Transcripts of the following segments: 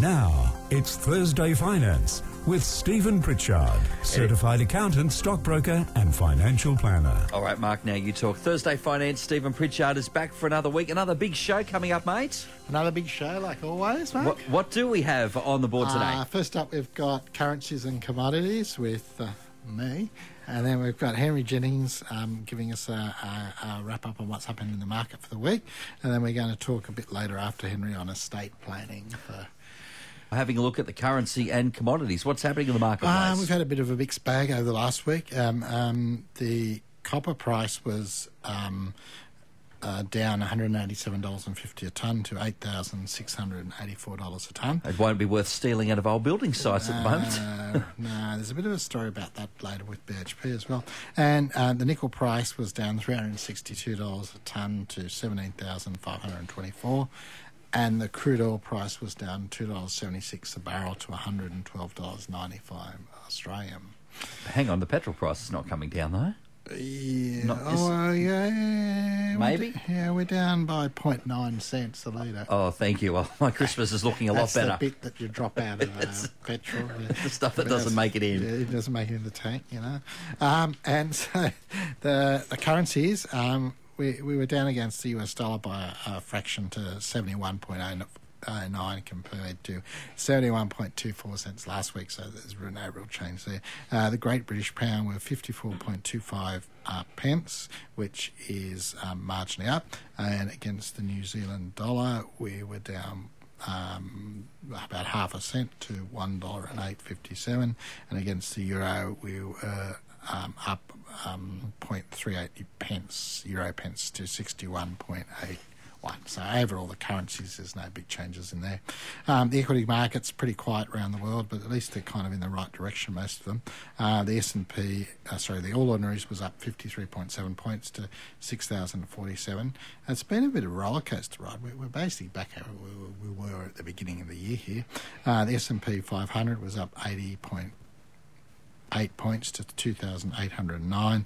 Now, it's Thursday Finance with Stephen Pritchard, certified accountant, stockbroker and financial planner. All right, Mark, now you talk. Thursday Finance, Stephen Pritchard is back for another week. Another big show coming up, mate. Another big show, like always, Mark. What do we have on the board today? First up, we've got currencies and commodities with me. And then we've got Henry Jennings giving us a wrap-up on what's happened in the market for the week. And then we're going to talk a bit later after Henry on estate planning for... Having a look at the currency and commodities. What's happening in the marketplace? We've had a bit of a mixed bag over the last week. The copper price was down $187.50 a tonne to $8,684 a tonne. It won't be worth stealing out of old building sites at the moment. No, there's a bit of a story about that later with BHP as well. And the nickel price was down $362 a tonne to $17,524. And the crude oil price was down $2.76 a barrel to $112.95 Australian. Hang on, the petrol price is not coming down though. Yeah. Maybe. We're down by 0.9 cents a litre. Oh, thank you. Well, my Christmas is looking a lot better. That's the bit that you drop out of petrol. The stuff that doesn't make it in. It doesn't make it in the tank, you know. And so the currencies... We were down against the US dollar by a fraction to 71.09 compared to 71.24 cents last week, so there's no real change there. The Great British Pound were 54.25 pence, which is marginally up, and against the New Zealand dollar we were down about half a cent to $1.0857, and against the euro we were up 0.380 pence, euro pence to 61.81. So overall the currencies, there's no big changes in there. The equity market's pretty quiet around the world, but at least they're kind of in the right direction, most of them. The S&P, the All Ordinaries was up 53.7 points to 6,047. It's been a bit of a rollercoaster ride. We're basically back at where we were at the beginning of the year here. The S&P 500 was up 80.8 points to 2,809,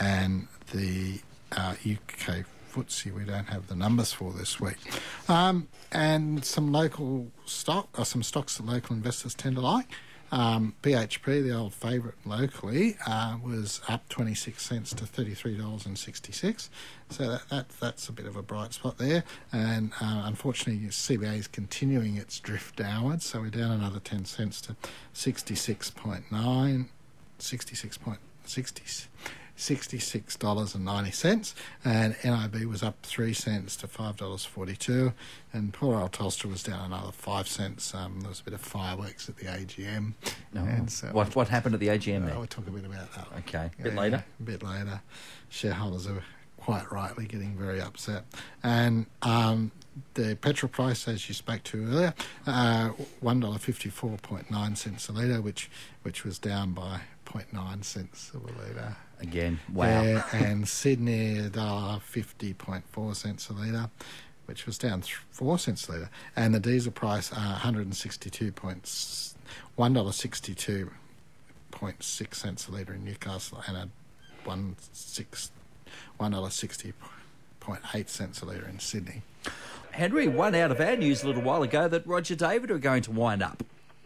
and the UK FTSE, we don't have the numbers for this week. And some local stock, or some stocks that local investors tend to like. BHP, the old favourite locally, was up 26 cents to $33.66. So that's a bit of a bright spot there. And unfortunately, CBA is continuing its drift downwards. So we're down another 10 cents to 66.90 cents, and NIB was up 3 cents to $5.42, and poor old Telstra was down another 5 cents. There was a bit of fireworks at the AGM. And so what happened at the AGM there? We'll talk a bit about that. Okay, a bit later. Shareholders are quite rightly getting very upset. And the petrol price, as you spoke to earlier, $1.54.9 a litre, which was down by 0.9 cents a litre. Again, wow. Yeah, and Sydney, $1.50.4 a litre, which was down 4 cents a litre. And the diesel price, $1.62.6 a litre in Newcastle, and $1.60.8 a litre in Sydney. Henry, one out of our news a little while ago that Roger David are going to wind up.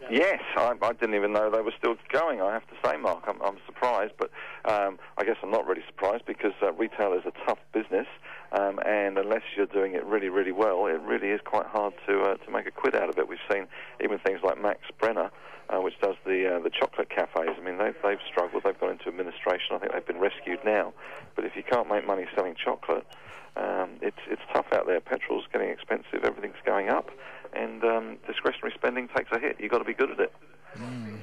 Yes, I didn't even know they were still going, I have to say, Mark. I'm surprised, but I guess I'm not really surprised, because retail is a tough business, and unless you're doing it really, really well, it really is quite hard to make a quid out of it. We've seen even things like Max Brenner, which does the chocolate cafes. I mean, they've struggled. They've gone into administration. I think they've been rescued now. But if you can't make money selling chocolate, it's tough out there. Petrol's getting expensive. Everything's going up. And discretionary spending takes a hit. You've got to be good at it. Mm.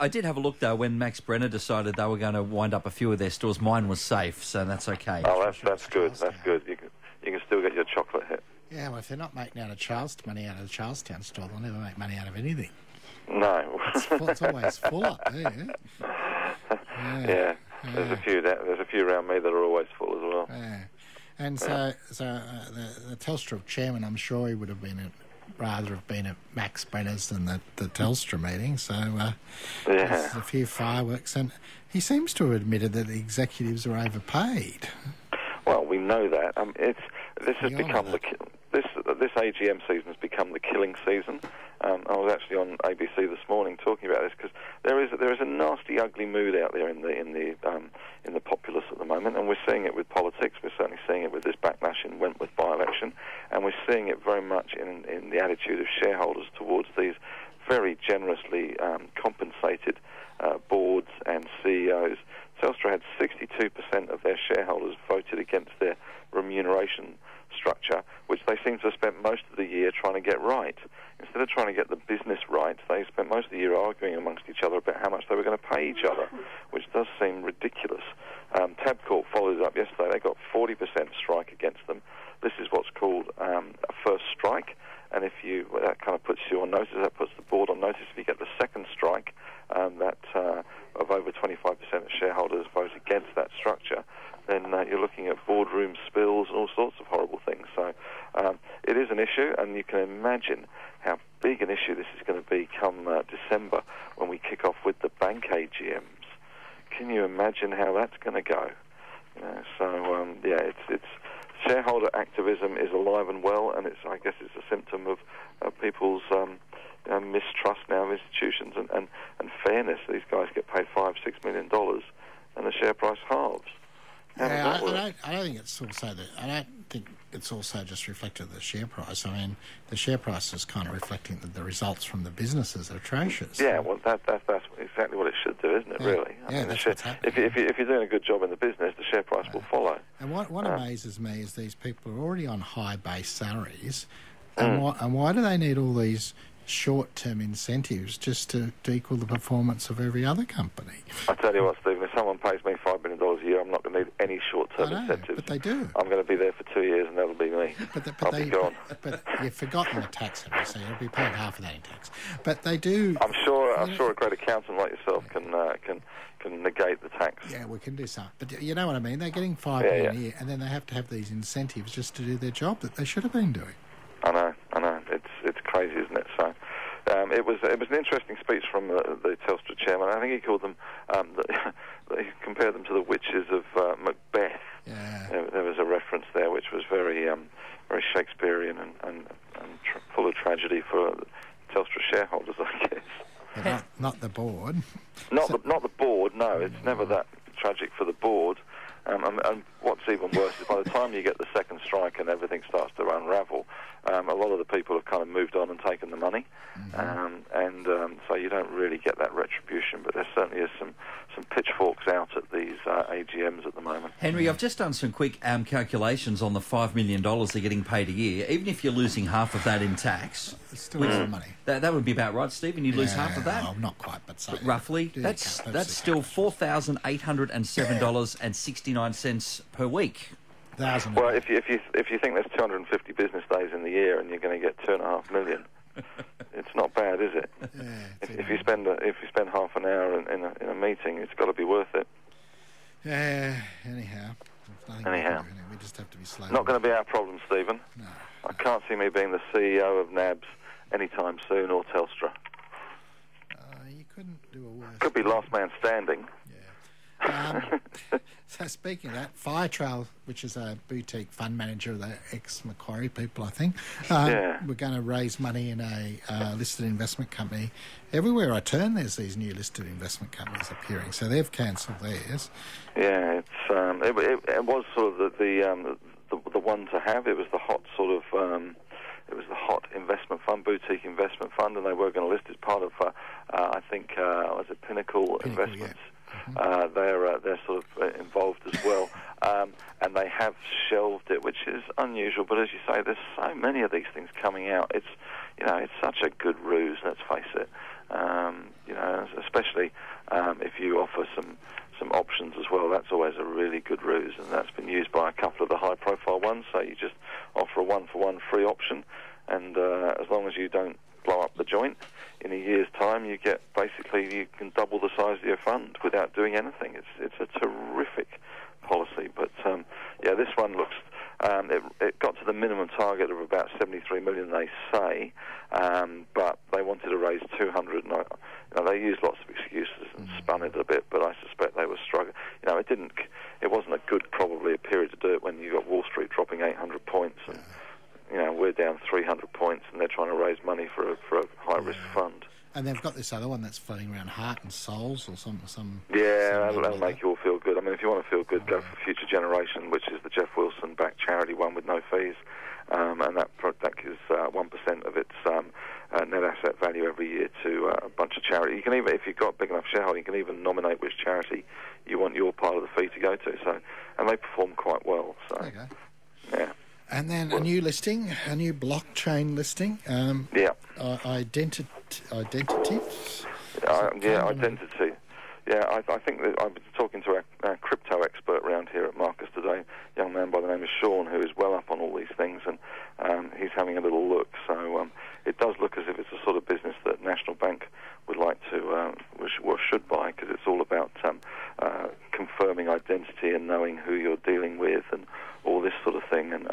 I did have a look, though, when Max Brenner decided they were going to wind up a few of their stores. Mine was safe, so that's okay. Oh, that's good. That's good. You can still get your chocolate hit. Yeah, well, if they're not making money out of the Charlestown store, they'll never make money out of anything. No. It's always full up there. Yeah. There's a few around me that are always full as well. Yeah. And so the Telstra chairman, I'm sure he would have been... rather have been at Max Brenner's than the Telstra meeting, so there's a few fireworks, and he seems to have admitted that the executives are overpaid. Well, we know that. This has become the AGM season has become the killing season. I was actually on ABC this morning talking about this, because there is a nasty, ugly mood out there in the populace at the moment, and we're seeing it with politics. We're certainly seeing it with this backlash in Wentworth by-election, and we're seeing it very much in the attitude of shareholders towards these very generously compensated boards and CEOs. Telstra had 62% of their shareholders voted against their remuneration structure, which they seem to have spent most of the year trying to get right. Instead of trying to get the business right, they spent most of the year arguing amongst each other about how much they were going to pay each other, which does seem ridiculous. Tabcorp followed it up yesterday. They got 40% strike against them. This is what's called a first strike, and that kind of puts you on notice. That puts the board on notice. If you get the second strike, of over 25% of shareholders vote against that structure, then you're looking at boardroom spills and all sorts of horrible things. So it is an issue, and you can imagine how big an issue this is going to be come December, when we kick off with the bank AGMs. Can you imagine how that's going to go? You know, so, it's shareholder activism is alive and well, and I guess it's a symptom of people's mistrust now of institutions and fairness. These guys get paid $5-6 million, and the share price halves. I don't think it's also just reflected the share price. I mean, the share price is kind of reflecting that the results from the businesses are atrocious. Yeah, well, that's exactly what it should do, isn't it? Yeah. Really. If you're doing a good job in the business, the share price will follow. And what amazes me is these people are already on high base salaries, and why do they need all these short-term incentives just to equal the performance of every other company? I tell you what, Stephen, if someone pays me $5 million a year, I'm not going to need any short-term incentives. But they do. I'm going to be there for 2 years, and that'll be me. I'll be gone. But you've forgotten the tax, so you'll be paying half of that in tax. But they do. I'm sure a great accountant like yourself can negate the tax. Yeah, we can do something. But you know what I mean? They're getting $5 million a year, and then they have to have these incentives just to do their job that they should have been doing. I know. It's crazy, isn't it? So it was an interesting speech from the Telstra chairman. I think he called them, he compared them to the witches of Macbeth. Yeah. There was a reference there which was very very Shakespearean and full of tragedy for Telstra shareholders, I guess. But not the board. Not the board. No, it's never that tragic for the board. And what's even worse is by the time you get the second strike and everything starts to unravel, a lot of the people have kind of moved on and taken the money, so you don't really get that retribution. But there certainly is some pitchforks out at these AGMs at the moment. Henry, I've just done some quick calculations on the $5 million they're getting paid a year. Even if you're losing half of that in tax, it's still money. That would be about right, Stephen. You lose half of that. Well, not quite, but roughly. That's still $4,807.69 per week. Well, if you think there's 250 business days in the year and you're going to get $2.5 million, it's not bad, is it? Yeah, if you spend half an hour in a meeting, it's got to be worth it. Yeah. Anyhow, we just have to be slow. Not going to be our problem, Stephen. No. I can't see me being the CEO of NABS anytime soon, or Telstra. You couldn't do a worse. Could be last man standing. So speaking of that, Firetrail, which is a boutique fund manager of the ex-Macquarie people, I think, we're going to raise money in a listed investment company. Everywhere I turn, there's these new listed investment companies appearing, so they've cancelled theirs. Yeah, it was sort of the one to have. It was the hot sort of. It was the hot investment fund, boutique investment fund, and they were going to list as part of, was it Pinnacle Investments? Yeah. They're sort of involved as well, and they have shelved it, which is unusual. But as you say, there's so many of these things coming out. It's, it's such a good ruse. Let's face it. Especially if you offer some options as well. That's always a really good ruse, and that's been used by a couple of the high-profile ones. So you just offer a one-for-one free option, and as long as you don't blow up the joint, in a year's time you get you can double the size of your fund without doing anything. It's a terrific policy, but this one looks it got to the minimum target of about 73 million they say, but they wanted to raise 200. And they used lots of excuses and spun it a bit, but I suspect they were struggling. It wasn't a good probably a period to do it when you got Wall Street dropping 800 points and we're down 300 points, and they're trying to raise money for a high fund. And they've got this other one that's floating around, Heart and Souls or something. Yeah, that'll make you all feel good. I mean, if you want to feel good, go for Future Generation, which is the Jeff Wilson-backed charity one with no fees. And that gives 1% of its net asset value every year to a bunch of charity. You can even, if you've got big enough shareholding, you can even nominate which charity you want your pile of the fee to go to. So, and they perform quite well. So, okay. Yeah. And then a new listing, a new blockchain listing. Yeah. Identities. Yeah, identity. Yeah, I think that I was talking to our crypto expert around here at Marcus today, a young man by the name of Sean, who is well up on all these things, and he's having a little look. So it does look as if it's a sort of business that National Bank would like to, or should buy, because it's all about confirming identity and knowing who you're dealing with and all this sort of thing, and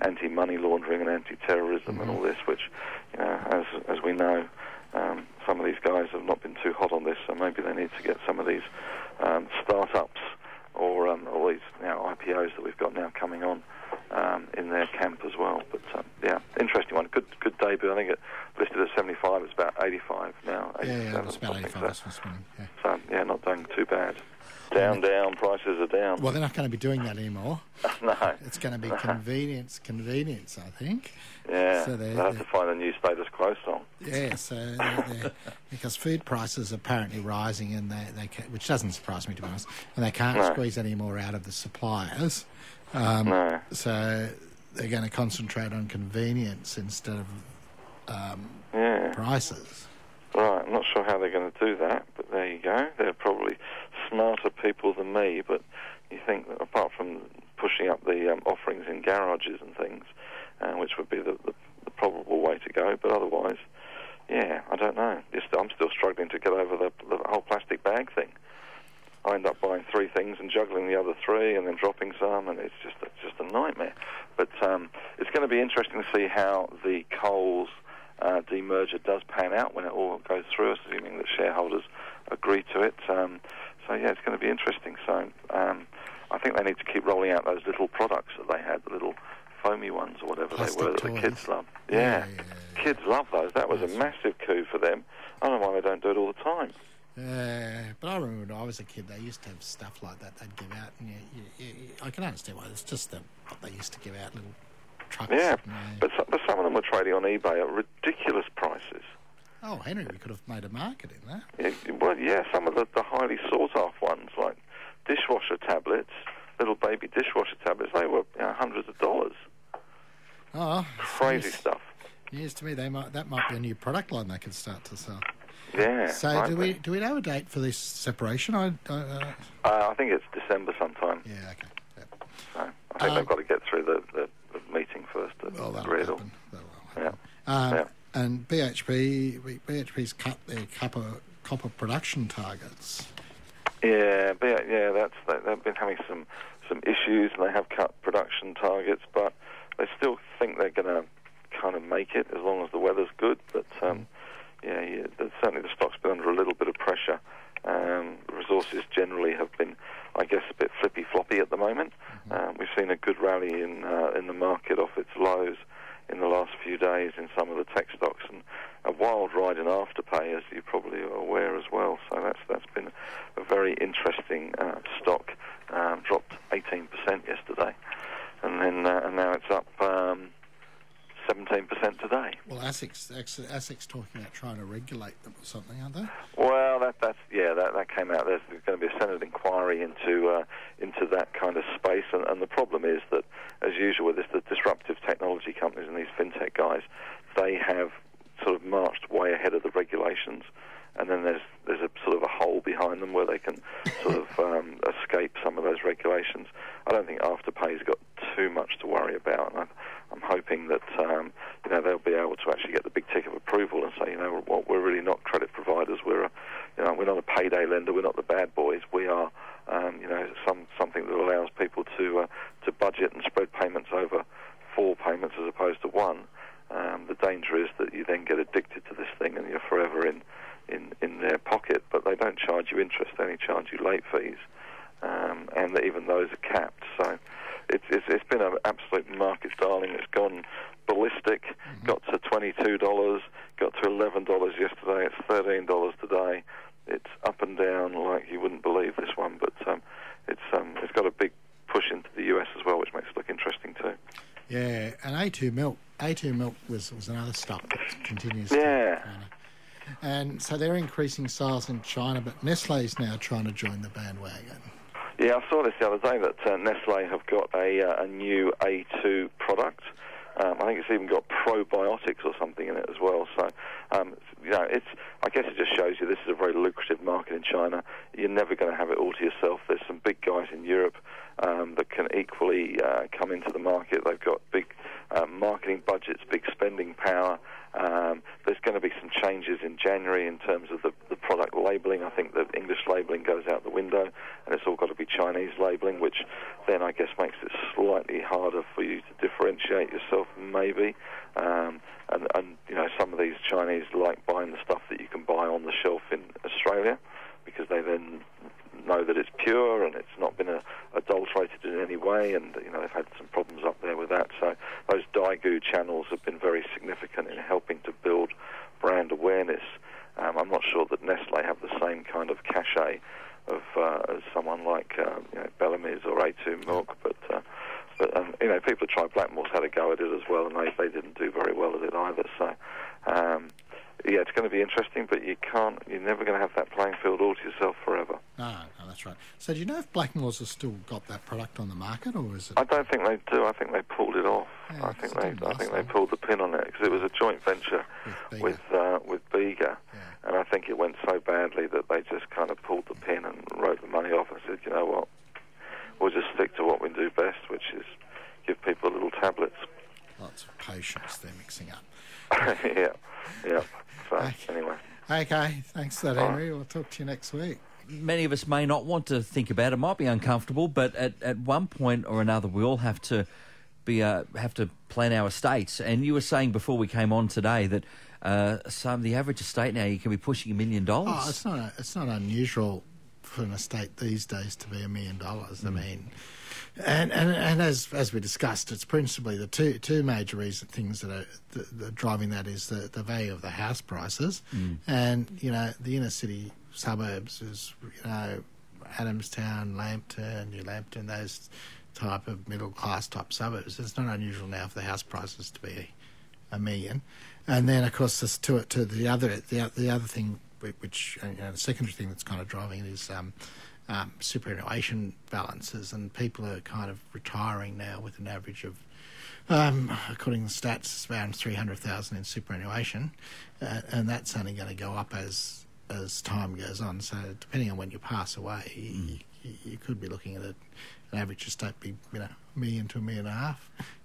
anti-money laundering and anti-terrorism and all this, which, you know, as we know, some of these guys have not been too hot on this, so maybe they need to get some of these start-ups or all these IPOs that we've got now coming on in their camp as well. But, yeah, interesting one. Good debut. I think it listed at 75. It's about 85 now. Yeah, it's about 85. Yeah. So, yeah, not doing too bad. Down, prices are down. Well, they're not going to be doing that anymore. No. It's going to be convenience, I think. Yeah, so they'll have to find a new status quo song. Yeah, so they're, because food prices are apparently rising, and which doesn't surprise me, to be honest, and they can't squeeze any more out of the suppliers. So they're going to concentrate on convenience instead of prices. Right, I'm not sure how they're going to do that, but there you go. They're probably smarter people than me, but you think that apart from pushing up the offerings in garages and things, which would be the probable way to go, but otherwise, yeah, I don't know. I'm still struggling to get over the whole plastic bag thing. I end up buying three things and juggling the other three and then dropping some, and it's just a nightmare. But it's going to be interesting to see how the Coles demerger does pan out when it all goes through, assuming that shareholders agree to it. So, yeah, it's going to be interesting. So I think they need to keep rolling out those little products that they had, the little foamy ones or whatever plastic they were that toys. The kids love. Yeah. Kids love those. That was a massive coup for them. I don't know why they don't do it all the time. But I remember when I was a kid, they used to have stuff like that they'd give out. And I can understand why. It's just what they used to give out, little trucks. Yeah, but some of them were trading on eBay at ridiculous prices. Oh, Henry, we could have made a market in that. Yeah, well, yeah, some of the highly sought-after ones, like dishwasher tablets, little baby dishwasher tablets, they were hundreds of dollars. Oh, crazy stuff. Yes, to me, that might be a new product line they could start to sell. Yeah. So do we know a date for this separation? I think it's December sometime. Yeah, okay. Yep. So I think they've got to get through the meeting first. That'll happen. Yeah. And BHP's cut their copper production targets. Yeah, they've been having some issues, and they have cut production targets, but they still think they're going to kind of make it as long as the weather's good. But certainly the stock's been under a little bit of pressure. Resources generally have been, I guess, a bit flippy floppy at the moment. We've seen a good rally in the market off its lows in the last few days in some of the tech stocks, and a wild ride in Afterpay, as you probably are aware as well. So that's been a very interesting stock. Dropped 18% yesterday, and then now it's up 17% today. Well, ASIC's talking about trying to regulate them or something, aren't they? Well, that came out. There's going to be a Senate inquiry into that kind of space, and the problem is that, as usual with this, the disruptive technology companies and these fintech guys, they have sort of marched way ahead of the regulations, and then there's a sort of a hole behind them where they can sort of escape some of those regulations. I don't think Afterpay's got too much to worry about, and I'm hoping that they'll be able to actually get the big tick of approval and say, we're really not credit providers. We're not a payday lender. We're not the bad boys. We are something that allows people to budget and spread payments over 4 payments as opposed to 1. The danger is that you then get addicted to this thing and you're forever in their pocket. But they don't charge you interest; they only charge you late fees, and even those are capped. So it's been an absolute market darling. It's gone ballistic fantastic. Mm-hmm. Got to $22, got to $11 yesterday. It's $13 today. It's up and down like you wouldn't believe, this one, but it's got a big push into the US as well, which makes it look interesting too. Yeah, and A2 Milk was another stock that continues. Yeah. To and so they're increasing sales in China, but Nestle's now trying to join the bandwagon. Yeah, I saw this the other day that Nestle have got a new A2 product. I think it's even got probiotics or something in it as well. So, I guess it just shows you this is a very lucrative market in China. You're never going to have it all to yourself. There's some big guys in Europe that can equally come into the market. They've got big marketing budgets, big spending power. There's going to be some changes in January in terms of the product labelling. I think the English labelling goes out the window, and it's all got to be Chinese labelling, which then I guess makes it slightly harder for you to differentiate yourself, maybe. And you know, some of these Chinese like buying the stuff that you can buy on the shelf in Australia, because they then know that it's pure and it's not been adulterated in any way, and you know, they've had some problems up there with that. So those Daigou channels have been very significant in helping to build brand awareness. I'm not sure that Nestle have the same kind of cachet of as someone like Bellamy's or A2 Milk, but you know, people try. Blackmores had a go at it as well, and they didn't do very well at it either. So yeah, it's going to be interesting, but you're never going to have that playing field all to yourself forever. No, that's right. So do you know if Blackmores has still got that product on the market, or is it... I don't think they do. I think they pulled it off. Yeah, I think they pulled the pin on it, because it was a joint venture with Bega, yeah. And I think it went so badly that they just kind of pulled the pin and wrote the money off and said, you know what, we'll just stick to what we do best, which is give people little tablets. Lots of patience they're mixing up. yeah. So, anyway. Okay, thanks for that, Henry. Right. We'll talk to you next week. Many of us may not want to think about it. It might be uncomfortable, but at one point or another, we all have to plan our estates. And you were saying before we came on today that the average estate now, you can be pushing $1 million. Oh, it's not unusual for an estate these days to be $1 million. I mean, and as we discussed, it's principally the two major reason things that are driving that is the value of the house prices, and you know, the inner city suburbs is, you know, Adamstown, Lambton, New Lambton, those type of middle class type suburbs. It's not unusual now for the house prices to be $1 million, and then of course this to the other thing, which, you know, the secondary thing that's kind of driving it is superannuation balances, and people are kind of retiring now with an average of, according to the stats, around 300,000 in superannuation, and that's only going to go up as time goes on. So depending on when you pass away, you could be looking at an average estate being, you know, $1 million to $1.5 million.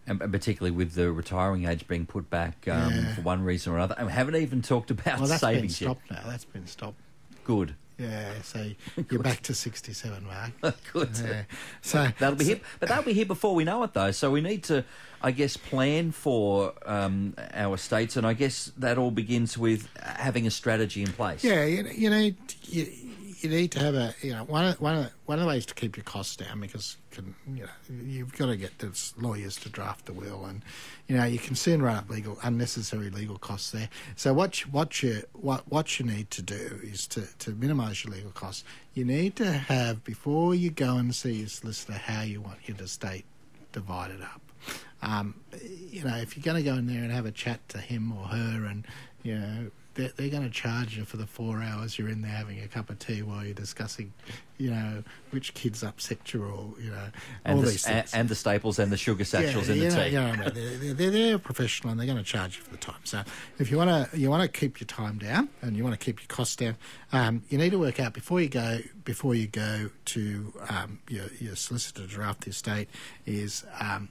And particularly with the retiring age being put back for one reason or another. I haven't even talked about savings yet. Well, that's been stopped. Good. Yeah, so you're back to 67, Mark. Good. Yeah. So that'll be here. But that'll be here before we know it, though. So we need to, I guess, plan for our estates, and I guess that all begins with having a strategy in place. Yeah, you need to have a, you know, one of the ways to keep your costs down, because you've got to get the lawyers to draft the will, and you know, you can soon run up unnecessary legal costs there. So what you need to do is to minimise your legal costs. You need to have, before you go and see your solicitor, how you want your estate divided up. You know, if you're going to go in there and have a chat to him or her, and you know, they're going to charge you for the 4 hours you're in there having a cup of tea while you're discussing, you know, which kids upset you, or, you know, and all these things. And the staples and the sugar satchels in the tea. You know what I mean? They're professional, and they're going to charge you for the time. So if you want to keep your time down and you want to keep your costs down, you need to work out before you go to your solicitor to draft the estate is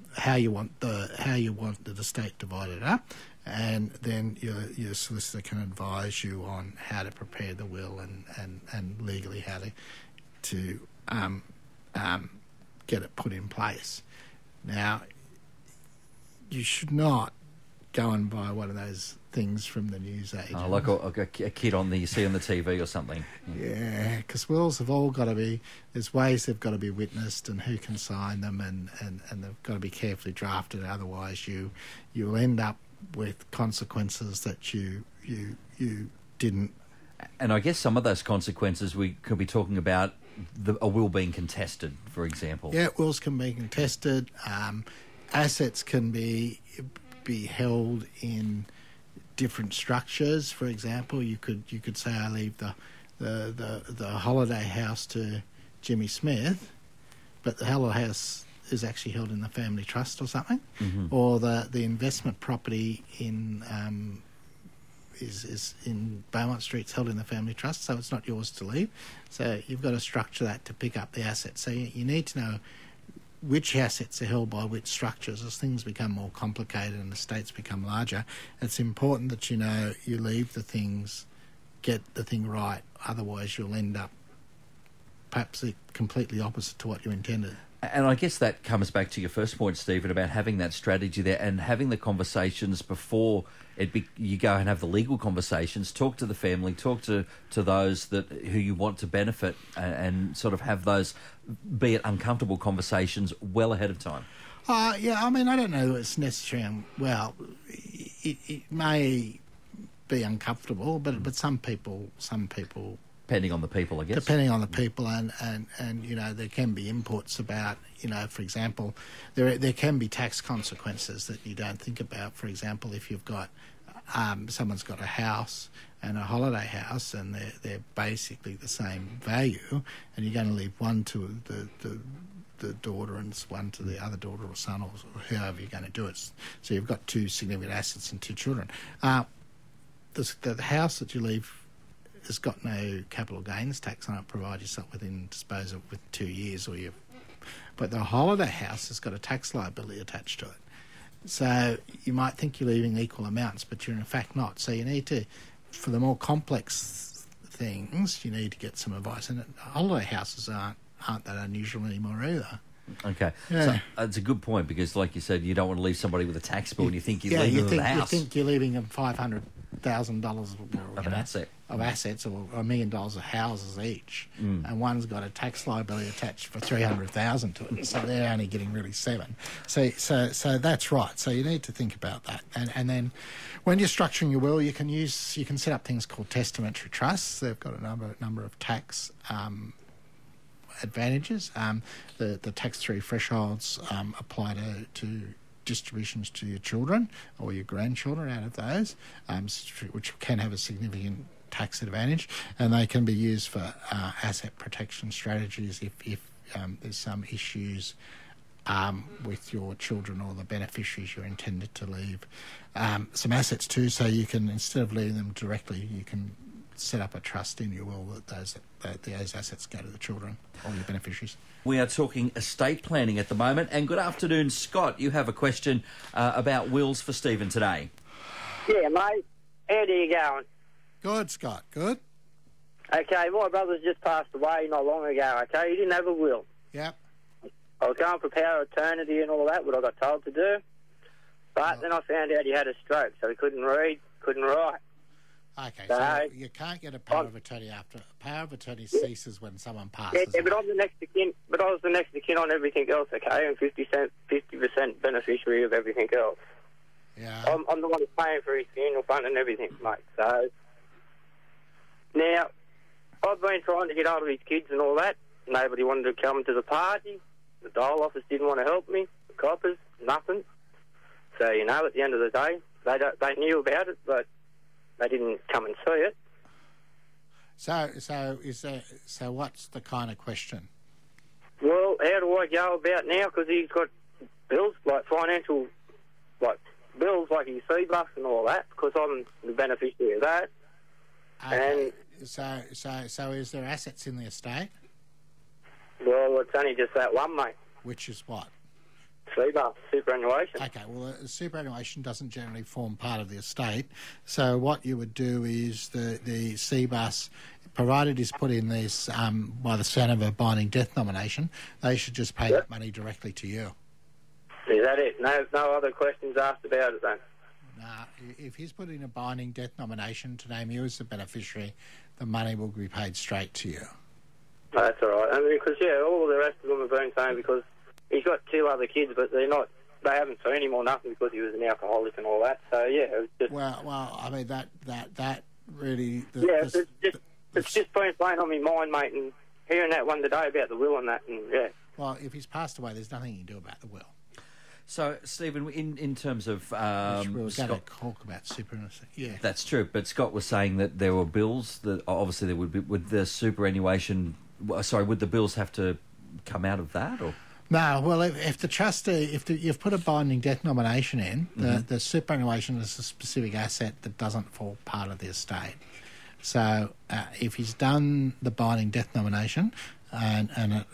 how you want the estate divided up. And then your solicitor can advise you on how to prepare the will and legally how to get it put in place. Now, you should not go and buy one of those things from the newsagent. Oh, like a kid you see on the TV or something. Yeah, because wills have all got to be... There's ways they've got to be witnessed and who can sign them, and they've got to be carefully drafted. Otherwise, you'll end up with consequences that you didn't. And I guess some of those consequences we could be talking about a will being contested, for example. Yeah, wills can be contested. Assets can be held in different structures. For example, you could say I leave the holiday house to Jimmy Smith, but the holiday house is actually held in the family trust or something, mm-hmm. or the investment property in is in Beaumont Street's held in the family trust, so it's not yours to leave. So you've got to structure that to pick up the assets. So you need to know which assets are held by which structures. As things become more complicated and estates become larger, it's important that you know you leave the things, get the thing right, otherwise you'll end up perhaps completely opposite to what you intended. And I guess that comes back to your first point, Stephen, about having that strategy there and having the conversations before you go and have the legal conversations. Talk to the family, talk to those who you want to benefit, and sort of have those, be it uncomfortable conversations, well ahead of time. Yeah, I mean, I don't know it's necessary. Well, it may be uncomfortable, but some people. Depending on the people, I guess. Depending on the people, and you know, there can be inputs about, you know, for example, there can be tax consequences that you don't think about. For example, if you've got someone's got a house and a holiday house, and they're basically the same value, and you're going to leave one to the daughter and one to the other daughter or son or however you're going to do it. So you've got two significant assets and two children. The house that you leave has got no capital gains tax on it, provided you sell within disposal with 2 years or you. But the holiday house has got a tax liability attached to it, so you might think you're leaving equal amounts, but you're in fact not. So you need to, for the more complex things, you need to get some advice. And holiday houses aren't that unusual anymore either. Okay, yeah. So it's a good point, because like you said, you don't want to leave somebody with a tax bill, and you think you're leaving them the house. You think you're leaving them $500,000 of assets. Of assets, or $1 million of houses each, and one's got a tax liability attached for 300,000 to it, so they're only getting really 7. So that's right. So you need to think about that, and then when you're structuring your will, you can set up things called testamentary trusts. They've got a number of tax advantages. The tax-free thresholds apply to distributions to your children or your grandchildren out of those, which can have a significant tax advantage, and they can be used for asset protection strategies if there's some issues with your children or the beneficiaries you're intended to leave. Some assets too, so you can, instead of leaving them directly, you can set up a trust in your will that those assets go to the children or your beneficiaries. We are talking estate planning at the moment, and good afternoon, Scott. You have a question about wills for Stephen today. Yeah, mate. How do you going? Good, Scott, good. Okay, my brother's just passed away not long ago, okay? He didn't have a will. Yep. I was going for power of attorney and all that, what I got told to do. But then I found out he had a stroke, so he couldn't read, couldn't write. Okay, so you can't get a power of attorney after. Power of attorney ceases when someone passes. Yeah, but I'm the next of kin. But I was the next of kin on everything else, okay? And 50% beneficiary of everything else. Yeah. I'm the one who's paying for his funeral fund and everything, mate, so... Now, I've been trying to get hold of his kids and all that. Nobody wanted to come to the party. The dole office didn't want to help me. The coppers, nothing. So, you know, at the end of the day, they knew about it, but they didn't come and see it. So what's the kind of question? Well, how do I go about now? Because he's got bills, like financial, like bills, like his CBUS and all that, because I'm the beneficiary of that. Okay. And so is there assets in the estate? Well, it's only just that one, mate. Which is what? CBUS, superannuation. Okay, well, superannuation doesn't generally form part of the estate. So what you would do is the CBUS, provided is put in this by the sound of a binding death nomination, they should just pay that money directly to you. Is that it? No other questions asked about it then? If he's put in a binding death nomination to name you as the beneficiary, the money will be paid straight to you. No, that's all right. I mean, because, all the rest of them have been saying, because he's got two other kids, but they're not they haven't seen him or nothing because he was an alcoholic and all that. So yeah, it was just well, I mean that really. It's just been playing on my mind, mate, and hearing that one today about the will and that, and yeah. Well, if he's passed away, there's nothing you can do about the will. So, Stephen, in terms of we were Scott, going to talk about super, yeah, that's true. But Scott was saying that there were bills that obviously there would be. Would the superannuation? Sorry, would the bills have to come out of that or? No, well, if the trustee, you've put a binding death nomination in, the superannuation is a specific asset that doesn't form part of the estate. So if he's done the binding death nomination and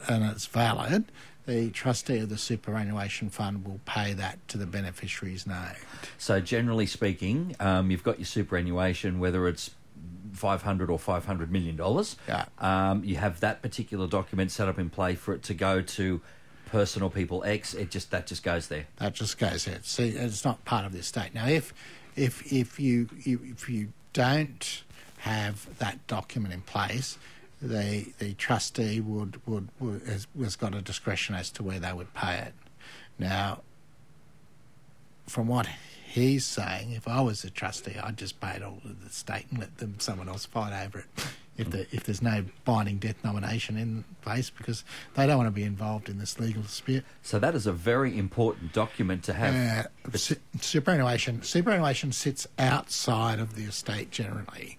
it's valid, the trustee of the superannuation fund will pay that to the beneficiary's name. So generally speaking, you've got your superannuation, whether it's $500 or $500 million. Yeah. You have that particular document set up in play for it to go to personal people X. That just goes there. That just goes there. See, it's not part of the estate. Now, if you don't have that document in place, the trustee has got a discretion as to where they would pay it. Now, from what he's saying, if I was a trustee, I'd just pay it all to the estate and let someone else fight over it. If there's no binding death nomination in place, because they don't want to be involved in this legal dispute. So that is a very important document to have. Superannuation sits outside of the estate generally,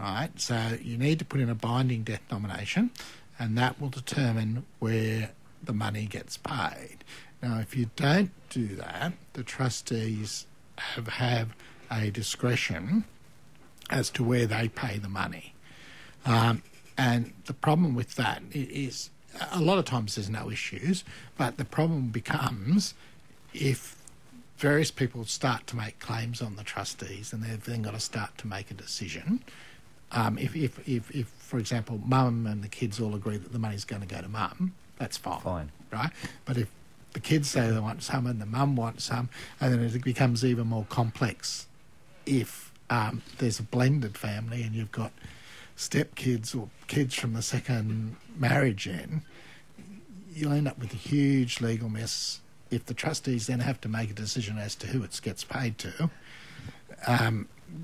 right? So you need to put in a binding death nomination, and that will determine where the money gets paid. Now, if you don't do that, the trustees have a discretion as to where they pay the money. And the problem with that is a lot of times there's no issues, but the problem becomes if various people start to make claims on the trustees and they've then got to start to make a decision. If for example, mum and the kids all agree that the money's going to go to mum, that's fine. Right? But if the kids say they want some and the mum wants some, and then it becomes even more complex if there's a blended family and you've got stepkids or kids from the second marriage in, you'll end up with a huge legal mess if the trustees then have to make a decision as to who it gets paid to.